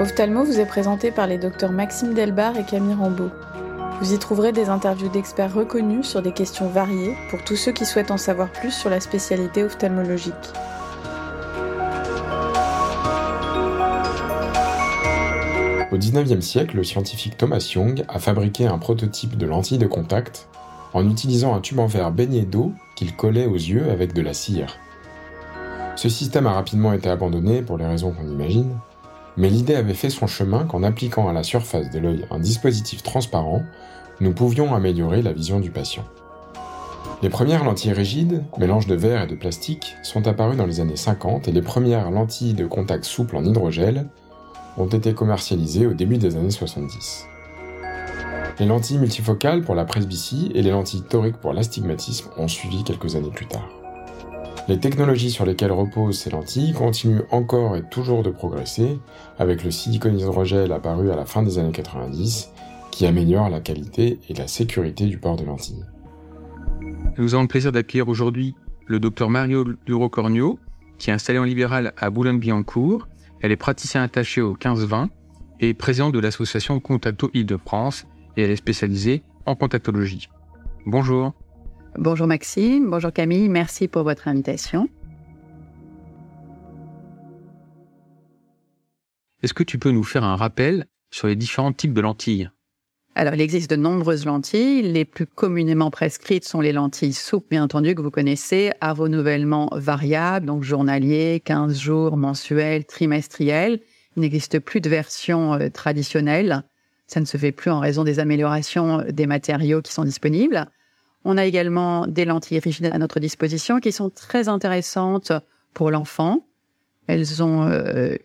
Ophtalmo vous est présenté par les docteurs Maxime Delbarre et Camille Rambaud. Vous y trouverez des interviews d'experts reconnus sur des questions variées pour tous ceux qui souhaitent en savoir plus sur la spécialité ophtalmologique. Au XIXe siècle, le scientifique Thomas Young a fabriqué un prototype de lentille de contact en utilisant un tube en verre baigné d'eau qu'il collait aux yeux avec de la cire. Ce système a rapidement été abandonné pour les raisons qu'on imagine, mais l'idée avait fait son chemin qu'en appliquant à la surface de l'œil un dispositif transparent, nous pouvions améliorer la vision du patient. Les premières lentilles rigides, mélange de verre et de plastique, sont apparues dans les années 50 et les premières lentilles de contact souples en hydrogel ont été commercialisées au début des années 70. Les lentilles multifocales pour la presbytie et les lentilles toriques pour l'astigmatisme ont suivi quelques années plus tard. Les technologies sur lesquelles reposent ces lentilles continuent encore et toujours de progresser, avec le silicone hydrogel apparu à la fin des années 90, qui améliore la qualité et la sécurité du port de lentilles. Nous avons le plaisir d'accueillir aujourd'hui le Dr Marie-Aude Lureau-Cornuot, qui est installée en libéral à Boulogne-Billancourt. Elle est praticienne attachée au 15-20 et présidente de l'association Contacto Île-de-France, et elle est spécialisée en contactologie. Bonjour. Bonjour Maxime, bonjour Camille, merci pour votre invitation. Est-ce que tu peux nous faire un rappel sur les différents types de lentilles ? Alors, il existe de nombreuses lentilles. Les plus communément prescrites sont les lentilles souples, bien entendu, que vous connaissez, à renouvellement variable, donc journalier, 15 jours, mensuel, trimestriel. Il n'existe plus de version traditionnelle. Ça ne se fait plus en raison des améliorations des matériaux qui sont disponibles. On a également des lentilles rigides à notre disposition qui sont très intéressantes pour l'enfant. Elles ont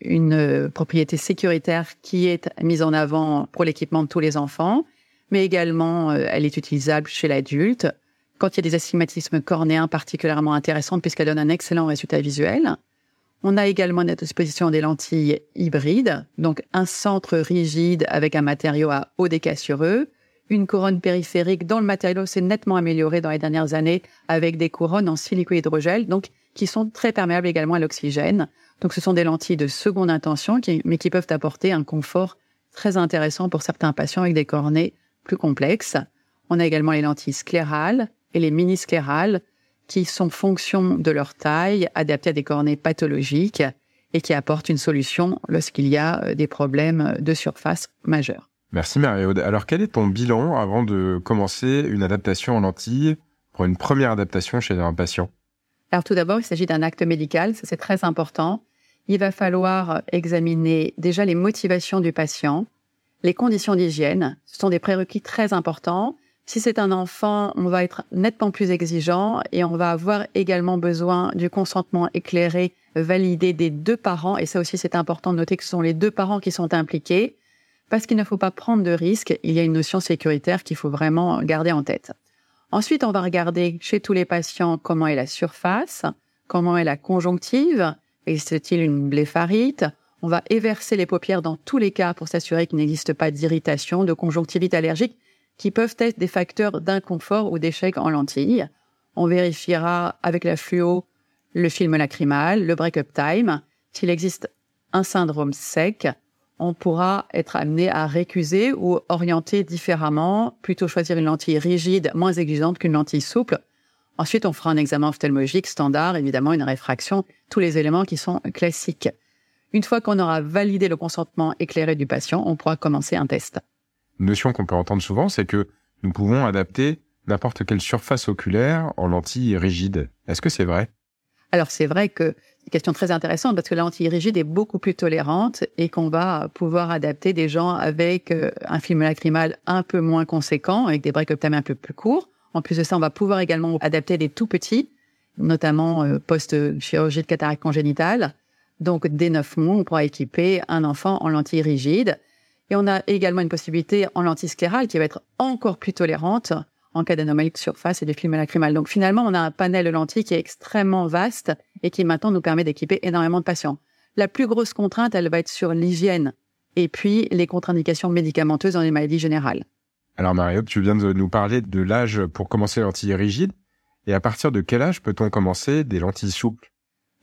une propriété sécuritaire qui est mise en avant pour l'équipement de tous les enfants, mais également elle est utilisable chez l'adulte quand il y a des astigmatismes cornéens particulièrement intéressants puisqu'elle donne un excellent résultat visuel. On a également à notre disposition des lentilles hybrides, donc un centre rigide avec un matériau à haut décassureux, une couronne périphérique dont le matériau s'est nettement amélioré dans les dernières années avec des couronnes en silicone hydrogel, donc qui sont très perméables également à l'oxygène. Donc ce sont des lentilles de seconde intention, mais qui peuvent apporter un confort très intéressant pour certains patients avec des cornées plus complexes. On a également les lentilles sclérales et les mini-sclérales, qui sont fonction de leur taille, adaptées à des cornées pathologiques et qui apportent une solution lorsqu'il y a des problèmes de surface majeurs. Merci Marie-Aude. Alors quel est ton bilan avant de commencer une adaptation en lentilles pour une première adaptation chez un patient ? Alors tout d'abord, il s'agit d'un acte médical, ça c'est très important. Il va falloir examiner déjà les motivations du patient, les conditions d'hygiène, ce sont des prérequis très importants. Si c'est un enfant, on va être nettement plus exigeant et on va avoir également besoin du consentement éclairé, validé des deux parents. Et ça aussi, c'est important de noter que ce sont les deux parents qui sont impliqués parce qu'il ne faut pas prendre de risques. Il y a une notion sécuritaire qu'il faut vraiment garder en tête. Ensuite, on va regarder chez tous les patients comment est la surface, comment est la conjonctive, existe-t-il une blépharite. On va éverser les paupières dans tous les cas pour s'assurer qu'il n'existe pas d'irritation, de conjonctivite allergique, qui peuvent être des facteurs d'inconfort ou d'échec en lentilles. On vérifiera avec la fluo le film lacrymal, le break-up time. S'il existe un syndrome sec, on pourra être amené à récuser ou orienter différemment, plutôt choisir une lentille rigide, moins exigeante qu'une lentille souple. Ensuite, on fera un examen ophtalmologique standard, évidemment une réfraction, tous les éléments qui sont classiques. Une fois qu'on aura validé le consentement éclairé du patient, on pourra commencer un test. Une notion qu'on peut entendre souvent, c'est que nous pouvons adapter n'importe quelle surface oculaire en lentille rigide. Est-ce que c'est vrai ? Alors c'est vrai que c'est une question très intéressante parce que la lentille rigide est beaucoup plus tolérante et qu'on va pouvoir adapter des gens avec un film lacrymal un peu moins conséquent, avec des break-up time un peu plus courts. En plus de ça, on va pouvoir également adapter des tout petits, notamment post-chirurgie de cataracte congénitale. Donc dès 9 mois, on pourra équiper un enfant en lentille rigide. Et on a également une possibilité en lentille sclérale qui va être encore plus tolérante en cas d'anomalie de surface et de film lacrymal. Donc finalement, on a un panel de lentilles qui est extrêmement vaste et qui maintenant nous permet d'équiper énormément de patients. La plus grosse contrainte, elle va être sur l'hygiène et puis les contre-indications médicamenteuses dans les maladies générales. Alors Marie-Aude, tu viens de nous parler de l'âge pour commencer les lentilles rigides. Et à partir de quel âge peut-on commencer des lentilles souples ?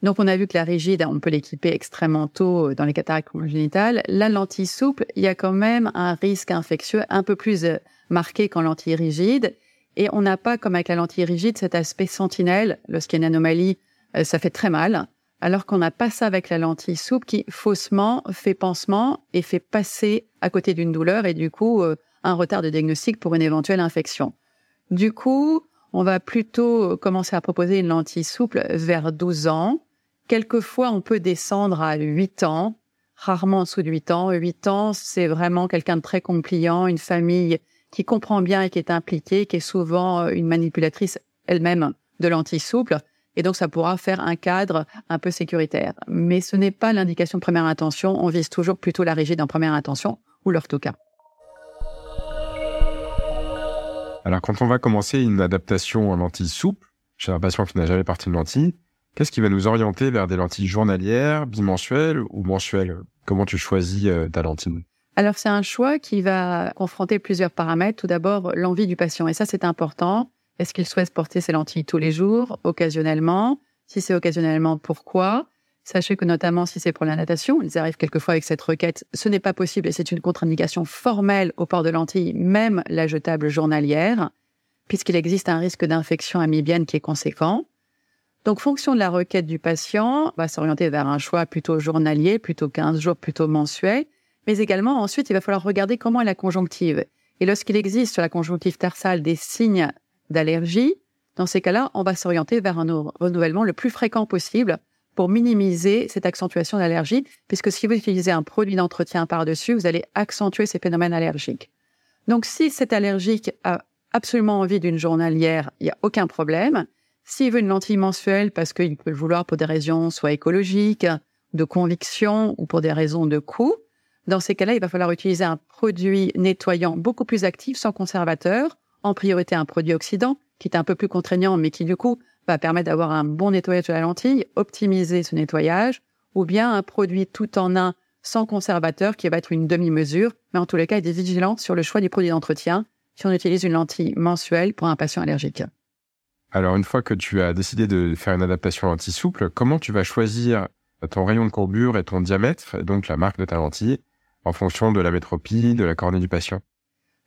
Donc, on a vu que la rigide, on peut l'équiper extrêmement tôt dans les cataractes congénitales. La lentille souple, il y a quand même un risque infectieux un peu plus marqué qu'en lentille rigide. Et on n'a pas, comme avec la lentille rigide, cet aspect sentinelle. Lorsqu'il y a une anomalie, ça fait très mal. Alors qu'on n'a pas ça avec la lentille souple qui, faussement, fait pansement et fait passer à côté d'une douleur et du coup, un retard de diagnostic pour une éventuelle infection. Du coup, on va plutôt commencer à proposer une lentille souple vers 12 ans. Quelquefois, on peut descendre à 8 ans, rarement en dessous de 8 ans. 8 ans, c'est vraiment quelqu'un de très compliant, une famille qui comprend bien et qui est impliquée, qui est souvent une manipulatrice elle-même de lentille souple. Et donc, ça pourra faire un cadre un peu sécuritaire. Mais ce n'est pas l'indication de première intention. On vise toujours plutôt la rigide en première intention ou l'orthoca. Alors, quand on va commencer une adaptation en lentille souple, chez un patient qui n'a jamais parti de lentille, qu'est-ce qui va nous orienter vers des lentilles journalières, bimensuelles ou mensuelles? Comment tu choisis ta lentille? Alors, c'est un choix qui va confronter plusieurs paramètres. Tout d'abord, l'envie du patient. Et ça, c'est important. Est-ce qu'il souhaite porter ses lentilles tous les jours, occasionnellement? Si c'est occasionnellement, pourquoi? Sachez que notamment, si c'est pour la natation, ils arrivent quelquefois avec cette requête. Ce n'est pas possible et c'est une contre-indication formelle au port de lentilles, même la jetable journalière, puisqu'il existe un risque d'infection amibienne qui est conséquent. Donc, fonction de la requête du patient, on va s'orienter vers un choix plutôt journalier, plutôt 15 jours, plutôt mensuel. Mais également, ensuite, il va falloir regarder comment est la conjonctive. Et lorsqu'il existe sur la conjonctive tarsale des signes d'allergie, dans ces cas-là, on va s'orienter vers un renouvellement le plus fréquent possible pour minimiser cette accentuation d'allergie, puisque si vous utilisez un produit d'entretien par-dessus, vous allez accentuer ces phénomènes allergiques. Donc, si cet allergique a absolument envie d'une journalière, il n'y a aucun problème. S'il veut une lentille mensuelle parce qu'il peut le vouloir pour des raisons soit écologiques, de conviction ou pour des raisons de coût, dans ces cas-là, il va falloir utiliser un produit nettoyant beaucoup plus actif, sans conservateur, en priorité un produit oxydant, qui est un peu plus contraignant, mais qui du coup va permettre d'avoir un bon nettoyage de la lentille, optimiser ce nettoyage, ou bien un produit tout en un, sans conservateur, qui va être une demi-mesure, mais en tous les cas, il est vigilant sur le choix du produit d'entretien si on utilise une lentille mensuelle pour un patient allergique. Alors, une fois que tu as décidé de faire une adaptation lentille souple, comment tu vas choisir ton rayon de courbure et ton diamètre, donc la marque de ta lentille, en fonction de la métropie, de la cornée du patient?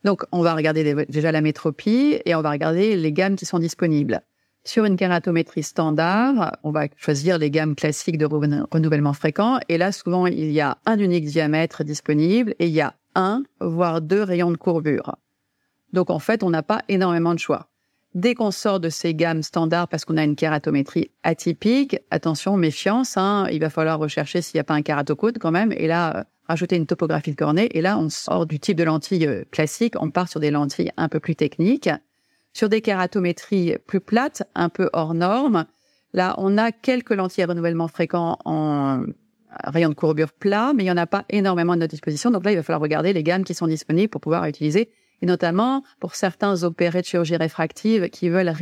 Donc, on va regarder déjà la métropie et on va regarder les gammes qui sont disponibles. Sur une kératométrie standard, on va choisir les gammes classiques de renouvellement fréquent. Et là, souvent, il y a un unique diamètre disponible et il y a un, voire deux rayons de courbure. Donc, en fait, on n'a pas énormément de choix. Dès qu'on sort de ces gammes standards parce qu'on a une kératométrie atypique, attention, méfiance, il va falloir rechercher s'il n'y a pas un kératocône quand même. Et là, rajouter une topographie de cornée. Et là, on sort du type de lentille classique, on part sur des lentilles un peu plus techniques. Sur des kératométries plus plates, un peu hors normes, là, on a quelques lentilles à renouvellement fréquent en rayon de courbure plat, mais il n'y en a pas énormément à notre disposition. Donc là, il va falloir regarder les gammes qui sont disponibles pour pouvoir utiliser, et notamment pour certains opérés de chirurgie réfractive qui veulent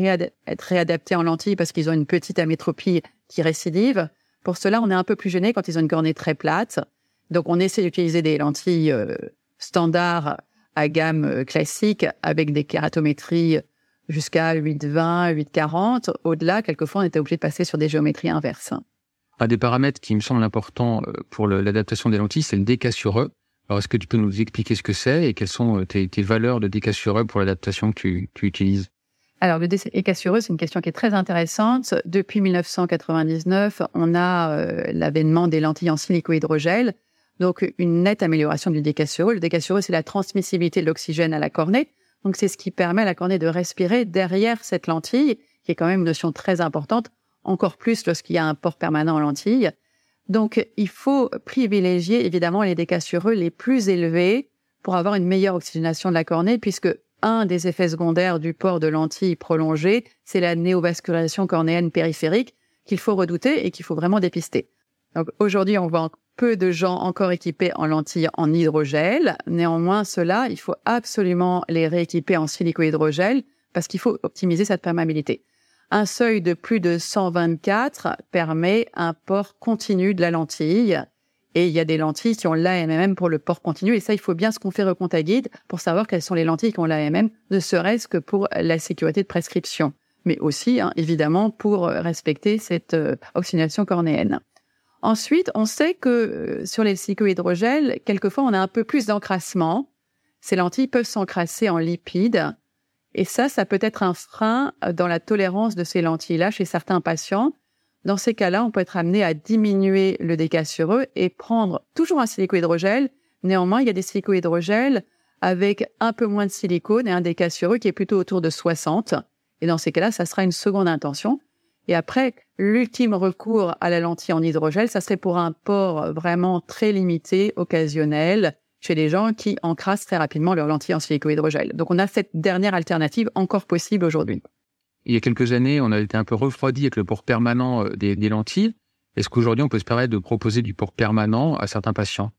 être réadaptés en lentilles parce qu'ils ont une petite amétropie qui récidive. Pour cela, on est un peu plus gêné quand ils ont une cornée très plate. Donc, on essaie d'utiliser des lentilles standards à gamme classique avec des kératométries jusqu'à 8,20, 8,40. Au-delà, quelquefois, on était obligé de passer sur des géométries inverses. Un des paramètres qui me semble important pour l'adaptation des lentilles, c'est le DK sur E. Alors, est-ce que tu peux nous expliquer ce que c'est et quelles sont tes valeurs de DK sur E pour l'adaptation que tu utilises? Alors, le DK sur E, c'est une question qui est très intéressante. Depuis 1999, on a l'avènement des lentilles en silico-hydrogel. Donc, une nette amélioration du DK sur E. Le DK sur E, c'est la transmissibilité de l'oxygène à la cornée. Donc, c'est ce qui permet à la cornée de respirer derrière cette lentille, qui est quand même une notion très importante, encore plus lorsqu'il y a un port permanent en lentille. Donc, il faut privilégier, évidemment, les DK sur E les plus élevés pour avoir une meilleure oxygénation de la cornée, puisque un des effets secondaires du port de lentilles prolongées, c'est la néovascularisation cornéenne périphérique qu'il faut redouter et qu'il faut vraiment dépister. Donc, aujourd'hui, on voit peu de gens encore équipés en lentilles en hydrogel. Néanmoins, ceux-là, il faut absolument les rééquiper en silico-hydrogel parce qu'il faut optimiser cette perméabilité. Un seuil de plus de 124 permet un port continu de la lentille. Et il y a des lentilles qui ont l'AMM pour le port continu. Et ça, il faut bien se confier au compte à guide pour savoir quelles sont les lentilles qui ont l'AMM, ne serait-ce que pour la sécurité de prescription. mais aussi, hein, évidemment, pour respecter cette oxygénation cornéenne. Ensuite, on sait que sur les cyclohydrogels, quelquefois, on a un peu plus d'encrassement. Ces lentilles peuvent s'encrasser en lipides. Et ça peut être un frein dans la tolérance de ces lentilles-là chez certains patients. Dans ces cas-là, on peut être amené à diminuer le dégât sur eux et prendre toujours un silicohydrogel. Néanmoins, il y a des silicohydrogels avec un peu moins de silicone et un dégât sur eux qui est plutôt autour de 60. Et dans ces cas-là, ça sera une seconde intention. Et après, l'ultime recours à la lentille en hydrogel, ça serait pour un port vraiment très limité, occasionnel, chez les gens qui encrassent très rapidement leurs lentilles en silicohydrogel. Donc, on a cette dernière alternative encore possible aujourd'hui. Il y a quelques années, on a été un peu refroidi avec le port permanent des lentilles. Est-ce qu'aujourd'hui, on peut se permettre de proposer du port permanent à certains patients?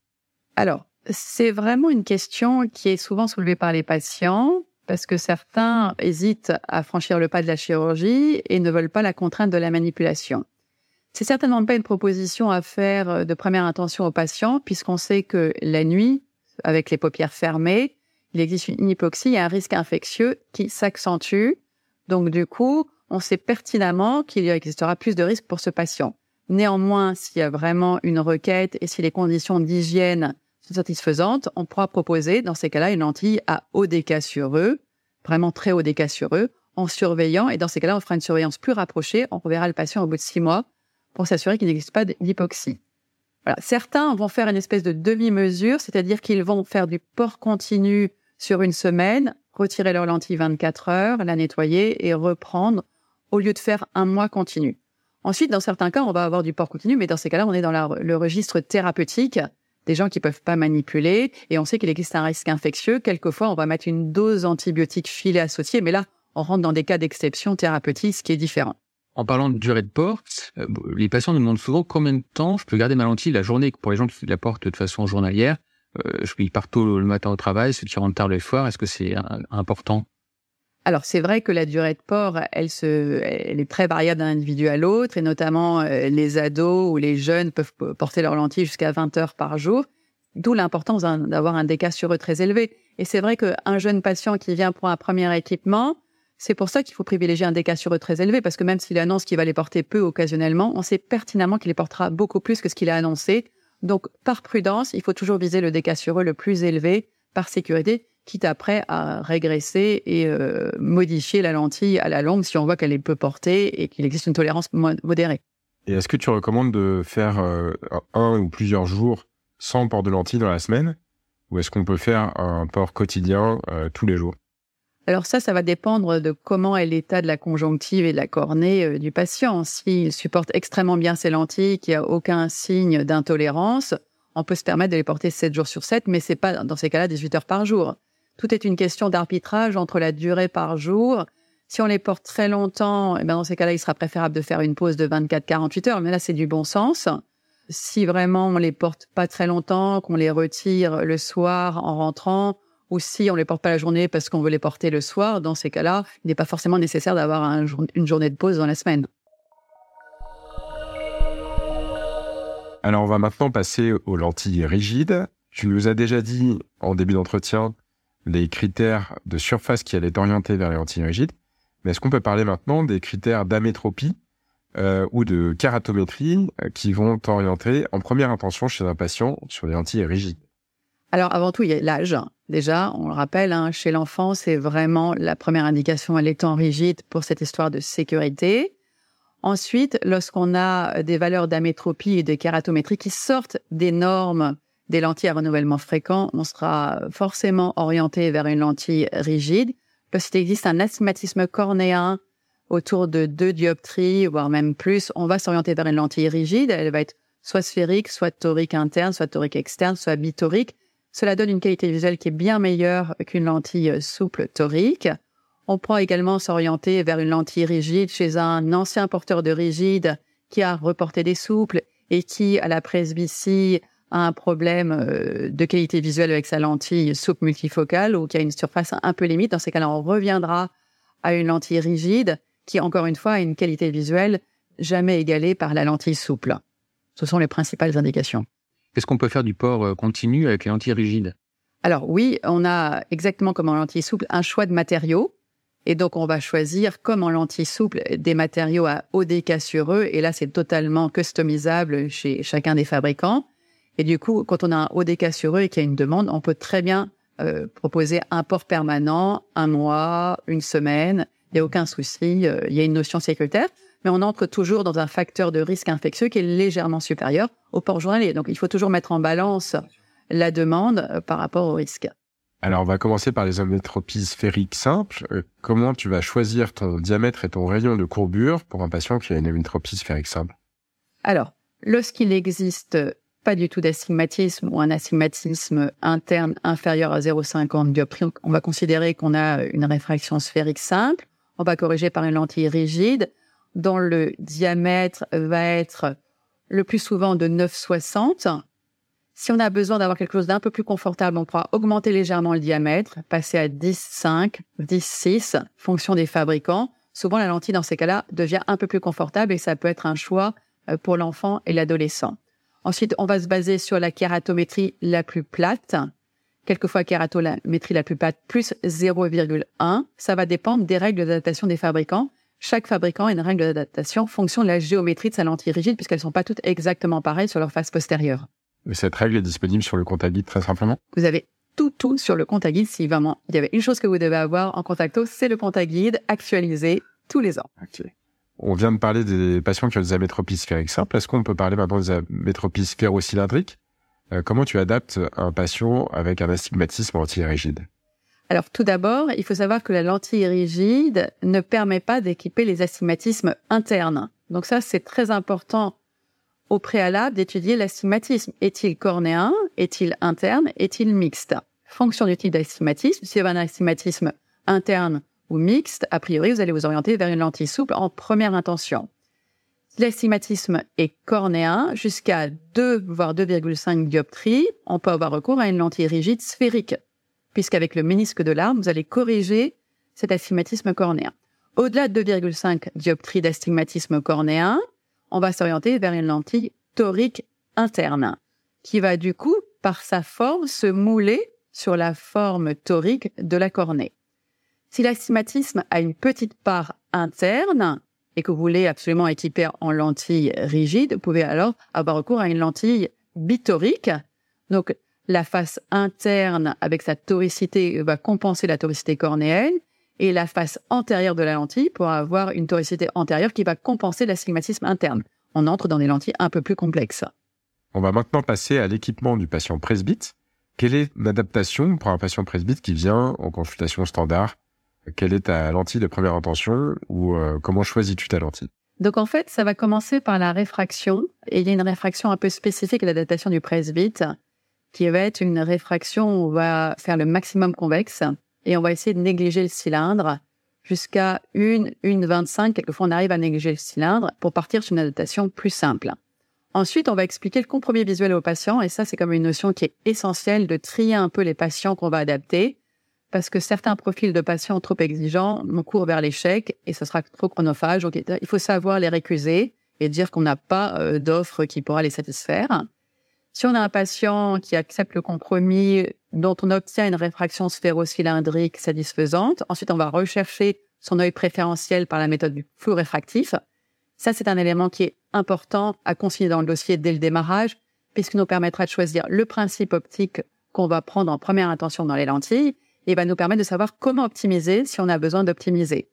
Alors, c'est vraiment une question qui est souvent soulevée par les patients, parce que certains hésitent à franchir le pas de la chirurgie et ne veulent pas la contrainte de la manipulation. C'est certainement pas une proposition à faire de première intention aux patients, puisqu'on sait que la nuit, avec les paupières fermées, il existe une hypoxie et un risque infectieux qui s'accentue. Donc du coup, on sait pertinemment qu'il existera plus de risques pour ce patient. Néanmoins, s'il y a vraiment une requête et si les conditions d'hygiène sont satisfaisantes, on pourra proposer dans ces cas-là une lentille à haut dégât sur eux, vraiment très haut dégât sur eux, en surveillant. Et dans ces cas-là, on fera une surveillance plus rapprochée. On reverra le patient au bout de 6 mois pour s'assurer qu'il n'existe pas d'hypoxie. Voilà. Certains vont faire une espèce de demi-mesure, c'est-à-dire qu'ils vont faire du port continu sur 1 semaine, retirer leur lentille 24 heures, la nettoyer et reprendre au lieu de faire 1 mois continu. Ensuite, dans certains cas, on va avoir du port continu, mais dans ces cas-là, on est dans le registre thérapeutique des gens qui peuvent pas manipuler et on sait qu'il existe un risque infectieux. Quelquefois, on va mettre une dose antibiotique filée associée, mais là, on rentre dans des cas d'exception thérapeutique, ce qui est différent. En parlant de durée de port, les patients nous demandent souvent combien de temps je peux garder ma lentille la journée. Pour les gens qui la portent de façon journalière, ils partent tôt le matin au travail, ceux qui rentrent tard le soir, est-ce que c'est important? Alors, c'est vrai que la durée de port, elle est très variable d'un individu à l'autre, et notamment les ados ou les jeunes peuvent porter leurs lentilles jusqu'à 20 heures par jour, d'où l'importance d'avoir un dégât sur eux très élevé. Et c'est vrai qu'un jeune patient qui vient pour un premier équipement, c'est pour ça qu'il faut privilégier un dégât sur eux très élevé, parce que même s'il annonce qu'il va les porter peu occasionnellement, on sait pertinemment qu'il les portera beaucoup plus que ce qu'il a annoncé. Donc, par prudence, il faut toujours viser le dégât sur eux le plus élevé, par sécurité, quitte après à régresser et modifier la lentille à la longue si on voit qu'elle est peu portée et qu'il existe une tolérance modérée. Et est-ce que tu recommandes de faire un ou plusieurs jours sans port de lentille dans la semaine, ou est-ce qu'on peut faire un port quotidien tous les jours? Alors ça va dépendre de comment est l'état de la conjonctive et de la cornée du patient. S'il supporte extrêmement bien ses lentilles, qu'il n'y a aucun signe d'intolérance, on peut se permettre de les porter 7 jours sur 7, mais c'est pas dans ces cas-là 18 heures par jour. Tout est une question d'arbitrage entre la durée par jour. Si on les porte très longtemps, eh bien dans ces cas-là, il sera préférable de faire une pause de 24-48 heures, mais là c'est du bon sens. Si vraiment on les porte pas très longtemps, qu'on les retire le soir en rentrant, ou si on les porte pas la journée parce qu'on veut les porter le soir, dans ces cas-là, il n'est pas forcément nécessaire d'avoir une journée de pause dans la semaine. Alors, on va maintenant passer aux lentilles rigides. Tu nous as déjà dit, en début d'entretien, les critères de surface qui allaient orienter vers les lentilles rigides. Mais est-ce qu'on peut parler maintenant des critères d'amétropie ou de kératométrie qui vont orienter en première intention chez un patient sur les lentilles rigides? Alors, avant tout, il y a l'âge. Déjà, on le rappelle, hein, chez l'enfant, c'est vraiment la première indication, les temps rigides pour cette histoire de sécurité. Ensuite, lorsqu'on a des valeurs d'amétropie et de kératométrie qui sortent des normes des lentilles à renouvellement fréquent, on sera forcément orienté vers une lentille rigide. Lorsqu'il existe un asthmatisme cornéen autour de 2 dioptries, voire même plus, on va s'orienter vers une lentille rigide. Elle va être soit sphérique, soit torique interne, soit torique externe, soit bitorique. Cela donne une qualité visuelle qui est bien meilleure qu'une lentille souple torique. On pourra également s'orienter vers une lentille rigide chez un ancien porteur de rigide qui a reporté des souples et qui, à la presbytie, a un problème de qualité visuelle avec sa lentille souple multifocale ou qui a une surface un peu limite. Dans ces cas-là, on reviendra à une lentille rigide qui, encore une fois, a une qualité visuelle jamais égalée par la lentille souple. Ce sont les principales indications. Est-ce qu'on peut faire du port continu avec les lentilles rigides? Alors oui, on a exactement comme en lentille souple un choix de matériaux Et donc, on va choisir, comme en lentilles souples, des matériaux à haut dégât sur eux. Et là, c'est totalement customisable chez chacun des fabricants. Et du coup, quand on a un haut dégât sur eux et qu'il y a une demande, on peut très bien proposer un port permanent, un mois, une semaine. Il n'y a aucun souci. Il y a une notion sécuritaire. Mais on entre toujours dans un facteur de risque infectieux qui est légèrement supérieur au port journalier. Donc, il faut toujours mettre en balance la demande par rapport au risque. Alors, on va commencer par les amétropies sphériques simples. Comment tu vas choisir ton diamètre et ton rayon de courbure pour un patient qui a une amétropie sphérique simple? Alors, lorsqu'il n'existe pas du tout d'astigmatisme ou un astigmatisme interne inférieur à 0,50 dioptrie, on va considérer qu'on a une réfraction sphérique simple. On va corriger par une lentille rigide dont le diamètre va être le plus souvent de 9,60. Si on a besoin d'avoir quelque chose d'un peu plus confortable, on pourra augmenter légèrement le diamètre, passer à 10,5, 10,6, fonction des fabricants. Souvent, la lentille, dans ces cas-là, devient un peu plus confortable et ça peut être un choix pour l'enfant et l'adolescent. Ensuite, on va se baser sur la kératométrie la plus plate. Quelquefois, kératométrie la plus plate, plus 0,1. Ça va dépendre des règles d'adaptation des fabricants. Chaque fabricant a une règle d'adaptation fonction de la géométrie de sa lentille rigide, puisqu'elles ne sont pas toutes exactement pareilles sur leur face postérieure. Mais cette règle est disponible sur le compte-à-guide, très simplement. Vous avez tout sur le compte-à-guide. Si vraiment il y avait une chose que vous devez avoir en Contacto, c'est le compte-à-guide actualisé tous les ans. Okay. On vient de parler des patients qui ont des amétropies sphériques simples. Est-ce qu'on peut parler maintenant des amétropies sphérocylindriques? Comment tu adaptes un patient avec un astigmatisme anti-rigide? Alors, tout d'abord, il faut savoir que la lentille rigide ne permet pas d'équiper les astigmatismes internes. Donc ça, c'est très important au préalable d'étudier l'astigmatisme. Est-il cornéen? Est-il interne? Est-il mixte? Fonction du type d'astigmatisme, si vous avez un astigmatisme interne ou mixte, a priori, vous allez vous orienter vers une lentille souple en première intention. L'astigmatisme est cornéen, jusqu'à 2, voire 2,5 dioptries, on peut avoir recours à une lentille rigide sphérique, puisqu'avec le ménisque de l'arme, vous allez corriger cet astigmatisme cornéen. Au-delà de 2,5 dioptries d'astigmatisme cornéen, on va s'orienter vers une lentille torique interne, qui va du coup, par sa forme, se mouler sur la forme torique de la cornée. Si l'astigmatisme a une petite part interne et que vous voulez absolument équiper en lentille rigide, vous pouvez alors avoir recours à une lentille bitorique. Donc, la face interne, avec sa toricité, va compenser la toricité cornéenne, et la face antérieure de la lentille pour avoir une toricité antérieure qui va compenser l'astigmatisme interne. On entre dans des lentilles un peu plus complexes. On va maintenant passer à l'équipement du patient presbyte. Quelle est l'adaptation pour un patient presbyte qui vient en consultation standard? Quelle est ta lentille de première intention ou comment choisis-tu ta lentille? Donc en fait, ça va commencer par la réfraction. Et il y a une réfraction un peu spécifique à l'adaptation du presbyte qui va être une réfraction où on va faire le maximum convexe. Et on va essayer de négliger le cylindre jusqu'à 1,25. Quelquefois, on arrive à négliger le cylindre pour partir sur une adaptation plus simple. Ensuite, on va expliquer le compromis visuel aux patients. Et ça, c'est comme une notion qui est essentielle de trier un peu les patients qu'on va adapter. Parce que certains profils de patients trop exigeants courent vers l'échec et ce sera trop chronophage. Donc, il faut savoir les récuser et dire qu'on n'a pas d'offre qui pourra les satisfaire. Si on a un patient qui accepte le compromis dont on obtient une réfraction sphérocylindrique satisfaisante, ensuite on va rechercher son œil préférentiel par la méthode du flou réfractif. Ça, c'est un élément qui est important à consigner dans le dossier dès le démarrage, puisqu'il nous permettra de choisir le principe optique qu'on va prendre en première intention dans les lentilles et va nous permettre de savoir comment optimiser si on a besoin d'optimiser.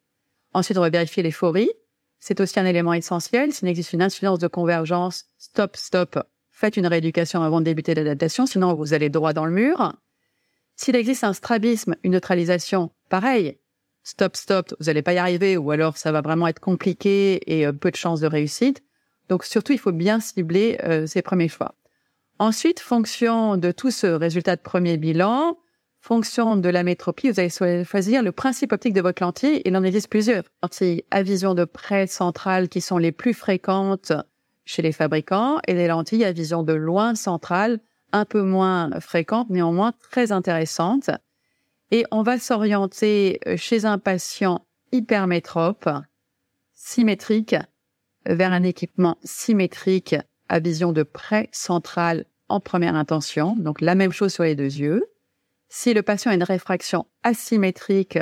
Ensuite, on va vérifier l'éphorie. C'est aussi un élément essentiel. S'il existe une insuffisance de convergence, stop. Faites une rééducation avant de débuter l'adaptation, sinon vous allez droit dans le mur. S'il existe un strabisme, une neutralisation, pareil, stop, vous n'allez pas y arriver, ou alors ça va vraiment être compliqué et peu de chances de réussite. Donc surtout, il faut bien cibler ces premiers choix. Ensuite, fonction de tout ce résultat de premier bilan, fonction de l'amétropie, vous allez choisir le principe optique de votre lentille. Il en existe plusieurs. Lentilles à vision de près centrale qui sont les plus fréquentes chez les fabricants, et les lentilles à vision de loin centrale, un peu moins fréquentes, néanmoins très intéressantes. Et on va s'orienter chez un patient hypermétrope, symétrique, vers un équipement symétrique à vision de près centrale en première intention, donc la même chose sur les deux yeux. Si le patient a une réfraction asymétrique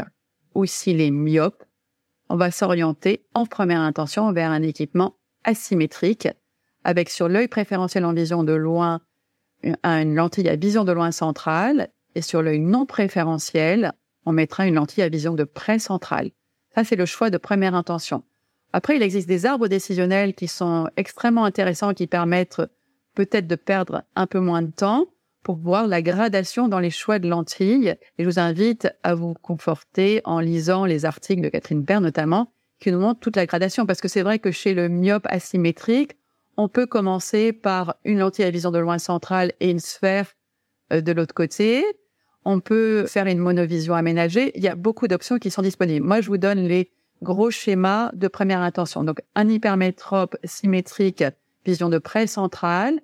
ou s'il est myope, on va s'orienter en première intention vers un équipement asymétrique, avec sur l'œil préférentiel en vision de loin une lentille à vision de loin centrale, et sur l'œil non préférentiel, on mettra une lentille à vision de près centrale. Ça, c'est le choix de première intention. Après, il existe des arbres décisionnels qui sont extrêmement intéressants, qui permettent peut-être de perdre un peu moins de temps pour voir la gradation dans les choix de lentilles. Et je vous invite à vous conforter en lisant les articles de Catherine Perre notamment, qui nous montrent toute la gradation. Parce que c'est vrai que chez le myope asymétrique, on peut commencer par une lentille à vision de loin centrale et une sphère de l'autre côté. On peut faire une monovision aménagée. Il y a beaucoup d'options qui sont disponibles. Moi, je vous donne les gros schémas de première intention. Donc, un hypermétrope symétrique, vision de près centrale,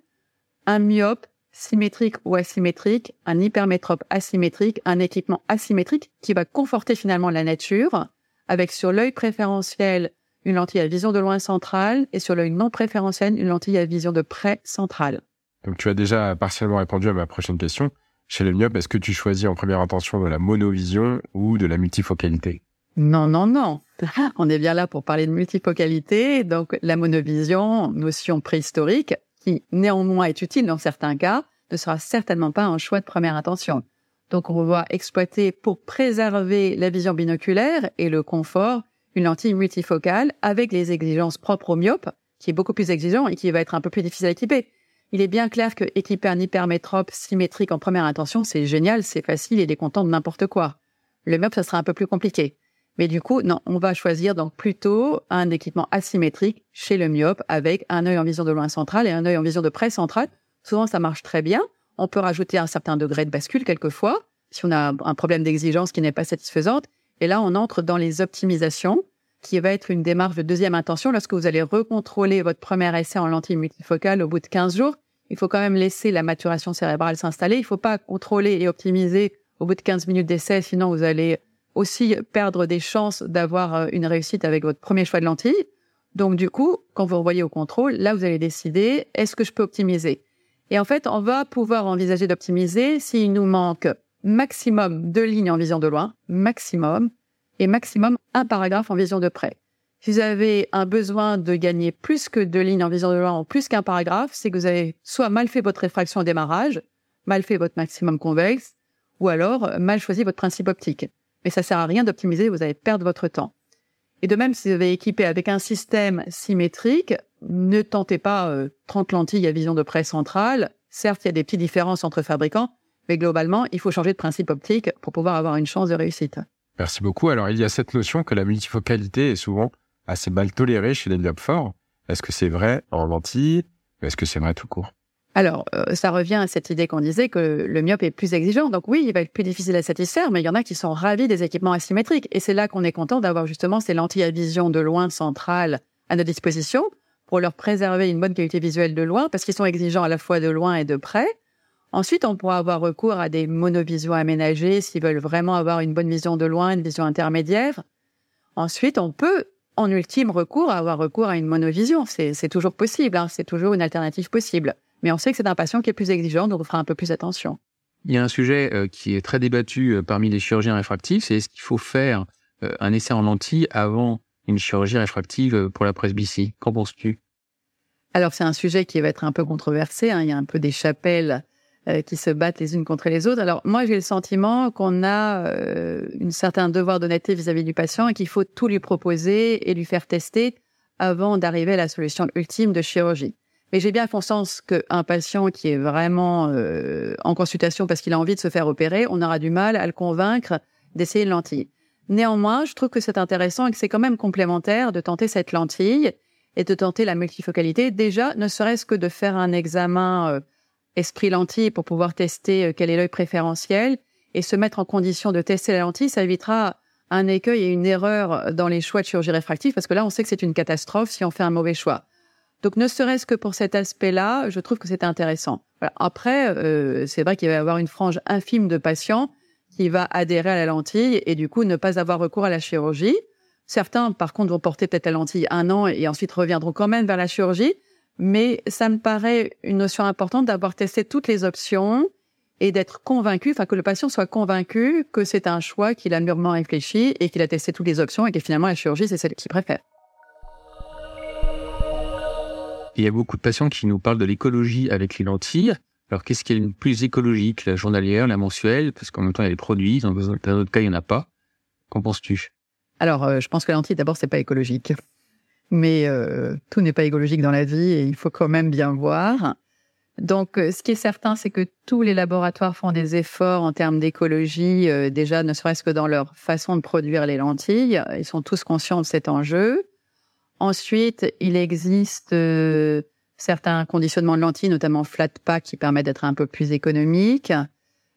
un myope symétrique ou asymétrique, un hypermétrope asymétrique, un équipement asymétrique qui va conforter finalement la nature, avec sur l'œil préférentiel une lentille à vision de loin centrale et sur l'œil non préférentiel une lentille à vision de près centrale. Donc, tu as déjà partiellement répondu à ma prochaine question. Chez les myopes, est-ce que tu choisis en première intention de la monovision ou de la multifocalité? Non. On est bien là pour parler de multifocalité. Donc, la monovision, notion préhistorique, qui néanmoins est utile dans certains cas, ne sera certainement pas un choix de première intention. Donc, on va exploiter pour préserver la vision binoculaire et le confort une lentille multifocale avec les exigences propres aux myopes, qui est beaucoup plus exigeant et qui va être un peu plus difficile à équiper. Il est bien clair que équiper un hypermétrope symétrique en première intention, c'est génial, c'est facile, il est content de n'importe quoi. Le myope, ça sera un peu plus compliqué. Mais du coup, non, on va choisir donc plutôt un équipement asymétrique chez le myope avec un œil en vision de loin centrale et un œil en vision de près centrale. Souvent, ça marche très bien. On peut rajouter un certain degré de bascule quelquefois, si on a un problème d'exigence qui n'est pas satisfaisante. Et là, on entre dans les optimisations, qui va être une démarche de deuxième intention. Lorsque vous allez recontrôler votre premier essai en lentille multifocale au bout de 15 jours, il faut quand même laisser la maturation cérébrale s'installer. Il ne faut pas contrôler et optimiser au bout de 15 minutes d'essai, sinon vous allez aussi perdre des chances d'avoir une réussite avec votre premier choix de lentille. Donc du coup, quand vous revoyez au contrôle, là vous allez décider, est-ce que je peux optimiser? Et en fait, on va pouvoir envisager d'optimiser s'il nous manque maximum 2 lignes en vision de loin, maximum, et maximum 1 paragraphe en vision de près. Si vous avez un besoin de gagner plus que 2 lignes en vision de loin ou plus qu'1 paragraphe, c'est que vous avez soit mal fait votre réfraction au démarrage, mal fait votre maximum convexe, ou alors mal choisi votre principe optique. Mais ça sert à rien d'optimiser, vous allez perdre votre temps. Et de même, si vous avez équipé avec un système symétrique, ne tentez pas 30 lentilles à vision de près centrale. Certes, il y a des petites différences entre fabricants, mais globalement, il faut changer de principe optique pour pouvoir avoir une chance de réussite. Merci beaucoup. Alors, il y a cette notion que la multifocalité est souvent assez mal tolérée chez les myopes forts. Est-ce que c'est vrai en lentille ou est-ce que c'est vrai tout court? Alors, ça revient à cette idée qu'on disait que le myope est plus exigeant. Donc oui, il va être plus difficile à satisfaire, mais il y en a qui sont ravis des équipements asymétriques. Et c'est là qu'on est content d'avoir justement ces lentilles à vision de loin centrale à notre disposition pour leur préserver une bonne qualité visuelle de loin, parce qu'ils sont exigeants à la fois de loin et de près. Ensuite, on pourra avoir recours à des monovisions aménagées s'ils veulent vraiment avoir une bonne vision de loin, une vision intermédiaire. Ensuite, on peut, en ultime recours, avoir recours à une monovision. C'est toujours possible, hein, c'est toujours une alternative possible. Mais on sait que c'est un patient qui est plus exigeant, donc on fera un peu plus attention. Il y a un sujet qui est très débattu parmi les chirurgiens réfractifs, c'est est-ce qu'il faut faire un essai en lentille avant une chirurgie réfractive pour la presbytie? Qu'en penses-tu? Alors, c'est un sujet qui va être un peu controversé, hein, il y a un peu des chapelles qui se battent les unes contre les autres. Alors moi, j'ai le sentiment qu'on a un certain devoir d'honnêteté vis-à-vis du patient et qu'il faut tout lui proposer et lui faire tester avant d'arriver à la solution ultime de chirurgie. Mais j'ai bien conscience qu'un patient qui est vraiment en consultation parce qu'il a envie de se faire opérer, on aura du mal à le convaincre d'essayer une lentille. Néanmoins, je trouve que c'est intéressant et que c'est quand même complémentaire de tenter cette lentille et de tenter la multifocalité. Déjà, ne serait-ce que de faire un examen esprit lentille pour pouvoir tester quel est l'œil préférentiel et se mettre en condition de tester la lentille, ça évitera un écueil et une erreur dans les choix de chirurgie réfractive parce que là, on sait que c'est une catastrophe si on fait un mauvais choix. Donc, ne serait-ce que pour cet aspect-là, je trouve que c'est intéressant. Voilà. Après, c'est vrai qu'il va y avoir une frange infime de patients qui va adhérer à la lentille et du coup ne pas avoir recours à la chirurgie. Certains, par contre, vont porter peut-être la lentille 1 an et ensuite reviendront quand même vers la chirurgie. Mais ça me paraît une notion importante d'avoir testé toutes les options et d'être convaincu, enfin que le patient soit convaincu que c'est un choix qu'il a mûrement réfléchi et qu'il a testé toutes les options et que finalement la chirurgie, c'est celle qu'il préfère. Il y a beaucoup de patients qui nous parlent de l'écologie avec les lentilles. Alors, qu'est-ce qui est le plus écologique, la journalière, la mensuelle? Parce qu'en même temps, il y a les produits, dans d'autres cas, il n'y en a pas. Qu'en penses-tu? Alors, je pense que la lentille, d'abord, c'est pas écologique. Mais tout n'est pas écologique dans la vie et il faut quand même bien voir. Donc, ce qui est certain, c'est que tous les laboratoires font des efforts en termes d'écologie, déjà, ne serait-ce que dans leur façon de produire les lentilles. Ils sont tous conscients de cet enjeu. Ensuite, il existe certains conditionnements de lentilles, notamment flat pack, qui permettent d'être un peu plus économiques.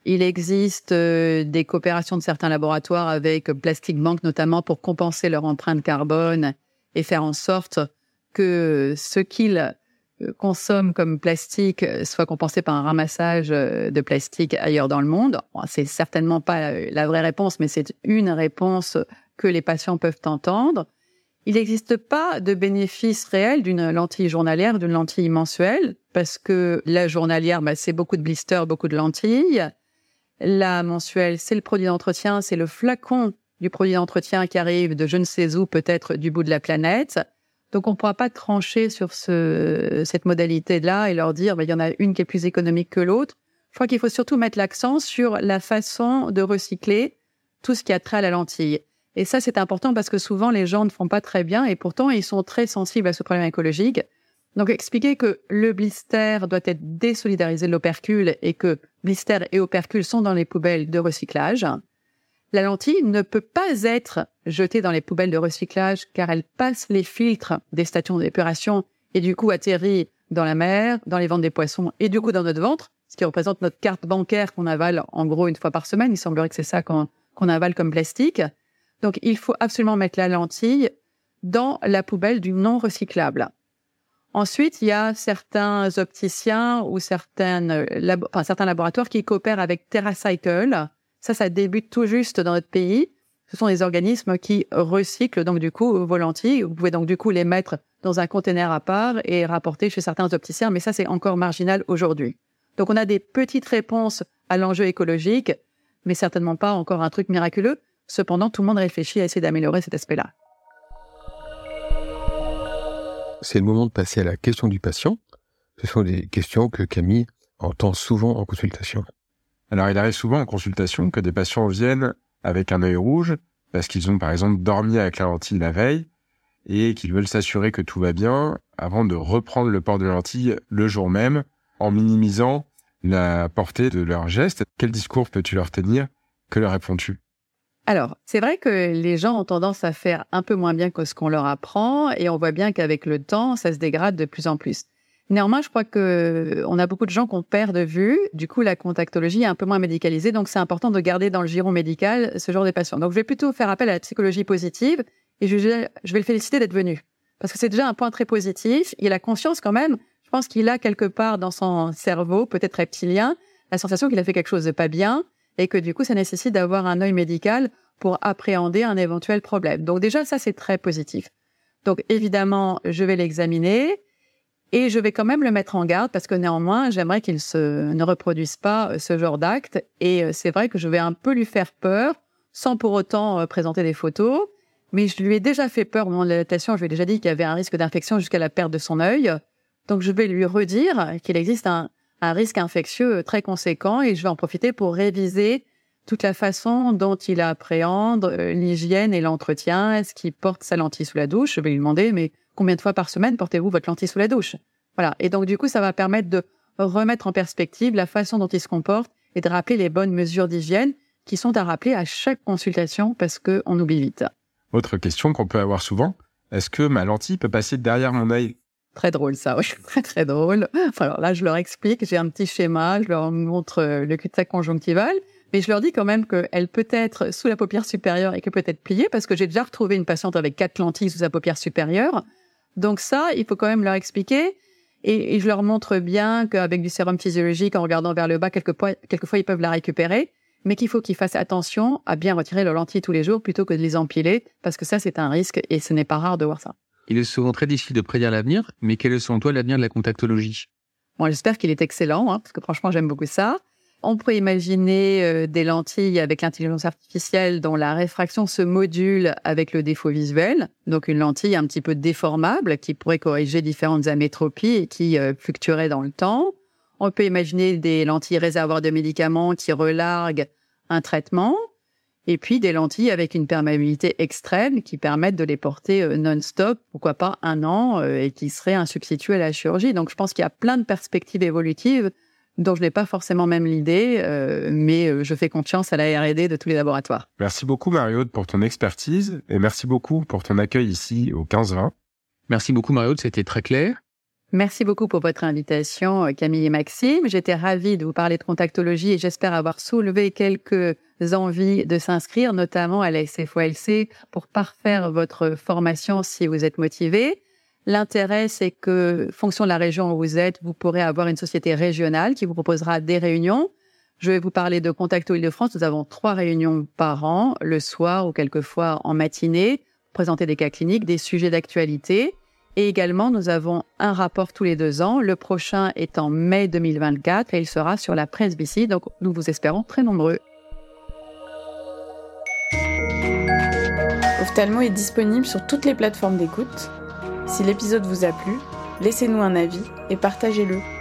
Il existe des coopérations de certains laboratoires avec Plastic Bank, notamment pour compenser leur empreinte carbone et faire en sorte que ce qu'ils consomment comme plastique soit compensé par un ramassage de plastique ailleurs dans le monde. Bon, c'est certainement pas la vraie réponse, mais c'est une réponse que les patients peuvent entendre. Il n'existe pas de bénéfice réel d'une lentille journalière, d'une lentille mensuelle, parce que la journalière, c'est beaucoup de blisters, beaucoup de lentilles. La mensuelle, c'est le produit d'entretien, c'est le flacon du produit d'entretien qui arrive de je ne sais où, peut-être du bout de la planète. Donc, on ne pourra pas trancher sur cette modalité-là et leur dire, il y en a une qui est plus économique que l'autre. Je crois qu'il faut surtout mettre l'accent sur la façon de recycler tout ce qui a trait à la lentille. Et ça, c'est important parce que souvent, les gens ne font pas très bien et pourtant, ils sont très sensibles à ce problème écologique. Donc, expliquer que le blister doit être désolidarisé de l'opercule et que blister et opercule sont dans les poubelles de recyclage. La lentille ne peut pas être jetée dans les poubelles de recyclage car elle passe les filtres des stations d'épuration et du coup atterrit dans la mer, dans les ventes des poissons et du coup dans notre ventre, ce qui représente notre carte bancaire qu'on avale en gros une fois par semaine. Il semblerait que c'est ça qu'on avale comme plastique. Donc, il faut absolument mettre la lentille dans la poubelle du non-recyclable. Ensuite, il y a certains opticiens ou certains laboratoires qui coopèrent avec TerraCycle. Ça débute tout juste dans notre pays. Ce sont des organismes qui recyclent, donc du coup, vos lentilles. Vous pouvez donc du coup les mettre dans un conteneur à part et rapporter chez certains opticiens, mais ça, c'est encore marginal aujourd'hui. Donc, on a des petites réponses à l'enjeu écologique, mais certainement pas encore un truc miraculeux. Cependant, tout le monde réfléchit à essayer d'améliorer cet aspect-là. C'est le moment de passer à la question du patient. Ce sont des questions que Camille entend souvent en consultation. Alors, il arrive souvent en consultation que des patients viennent avec un œil rouge parce qu'ils ont, par exemple, dormi avec la lentille la veille et qu'ils veulent s'assurer que tout va bien avant de reprendre le port de lentille le jour même en minimisant la portée de leur geste. Quel discours peux-tu leur tenir? Que leur réponds-tu? Alors, c'est vrai que les gens ont tendance à faire un peu moins bien que ce qu'on leur apprend et on voit bien qu'avec le temps, ça se dégrade de plus en plus. Néanmoins, je crois qu'on a beaucoup de gens qu'on perd de vue. Du coup, la contactologie est un peu moins médicalisée, donc c'est important de garder dans le giron médical ce genre de patients. Donc, je vais plutôt faire appel à la psychologie positive et je vais le féliciter d'être venu parce que c'est déjà un point très positif. Il a conscience quand même, je pense qu'il a quelque part dans son cerveau, peut-être reptilien, la sensation qu'il a fait quelque chose de pas bien et que du coup, ça nécessite d'avoir un œil médical pour appréhender un éventuel problème. Donc déjà, ça, c'est très positif. Donc évidemment, je vais l'examiner et je vais quand même le mettre en garde parce que néanmoins, j'aimerais qu'il ne reproduise pas ce genre d'acte. Et c'est vrai que je vais un peu lui faire peur sans pour autant présenter des photos. Mais je lui ai déjà fait peur au moment de l'adaptation. Je lui ai déjà dit qu'il y avait un risque d'infection jusqu'à la perte de son œil. Donc je vais lui redire qu'il existe un risque infectieux très conséquent et je vais en profiter pour réviser toute la façon dont il appréhende l'hygiène et l'entretien. Est-ce qu'il porte sa lentille sous la douche? Je vais lui demander, mais combien de fois par semaine portez-vous votre lentille sous la douche? Voilà. Et donc, du coup, ça va permettre de remettre en perspective la façon dont il se comporte et de rappeler les bonnes mesures d'hygiène qui sont à rappeler à chaque consultation parce qu'on oublie vite. Autre question qu'on peut avoir souvent, est-ce que ma lentille peut passer derrière mon œil? Très drôle, ça, oui, très, très drôle. Enfin, alors là, je leur explique, j'ai un petit schéma, je leur montre le cul-de-sac conjonctival, mais je leur dis quand même qu'elle peut être sous la paupière supérieure et qu'elle peut être pliée, parce que j'ai déjà retrouvé une patiente avec 4 lentilles sous sa paupière supérieure. Donc ça, il faut quand même leur expliquer. Et je leur montre bien qu'avec du sérum physiologique, en regardant vers le bas, quelquefois ils peuvent la récupérer, mais qu'il faut qu'ils fassent attention à bien retirer leurs lentilles tous les jours plutôt que de les empiler, parce que ça, c'est un risque et ce n'est pas rare de voir ça. Il est souvent très difficile de prédire l'avenir, mais quel est selon toi l'avenir de la contactologie? Bon, j'espère qu'il est excellent, parce que franchement, j'aime beaucoup ça. On peut imaginer des lentilles avec l'intelligence artificielle dont la réfraction se module avec le défaut visuel. Donc une lentille un petit peu déformable qui pourrait corriger différentes amétropies et qui fluctuerait dans le temps. On peut imaginer des lentilles réservoirs de médicaments qui relarguent un traitement. Et puis des lentilles avec une perméabilité extrême qui permettent de les porter non-stop, pourquoi pas 1 an, et qui serait un substitut à la chirurgie. Donc je pense qu'il y a plein de perspectives évolutives dont je n'ai pas forcément même l'idée, mais je fais confiance à la R&D de tous les laboratoires. Merci beaucoup Marie-Aude pour ton expertise et merci beaucoup pour ton accueil ici au 15-20. Merci beaucoup Marie-Aude, c'était très clair. Merci beaucoup pour votre invitation Camille et Maxime. J'étais ravie de vous parler de contactologie et j'espère avoir soulevé quelques envies de s'inscrire, notamment à la SFOLC pour parfaire votre formation si vous êtes motivé. L'intérêt, c'est que, fonction de la région où vous êtes, vous pourrez avoir une société régionale qui vous proposera des réunions. Je vais vous parler de Contacto Île-de-France. Nous avons 3 réunions par an, le soir ou quelquefois en matinée, présenter des cas cliniques, des sujets d'actualité. Et également, nous avons un rapport tous les 2 ans. Le prochain est en mai 2024 et il sera sur la presbytie. Donc, nous vous espérons très nombreux. Ophtalmo est disponible sur toutes les plateformes d'écoute. Si l'épisode vous a plu, laissez-nous un avis et partagez-le.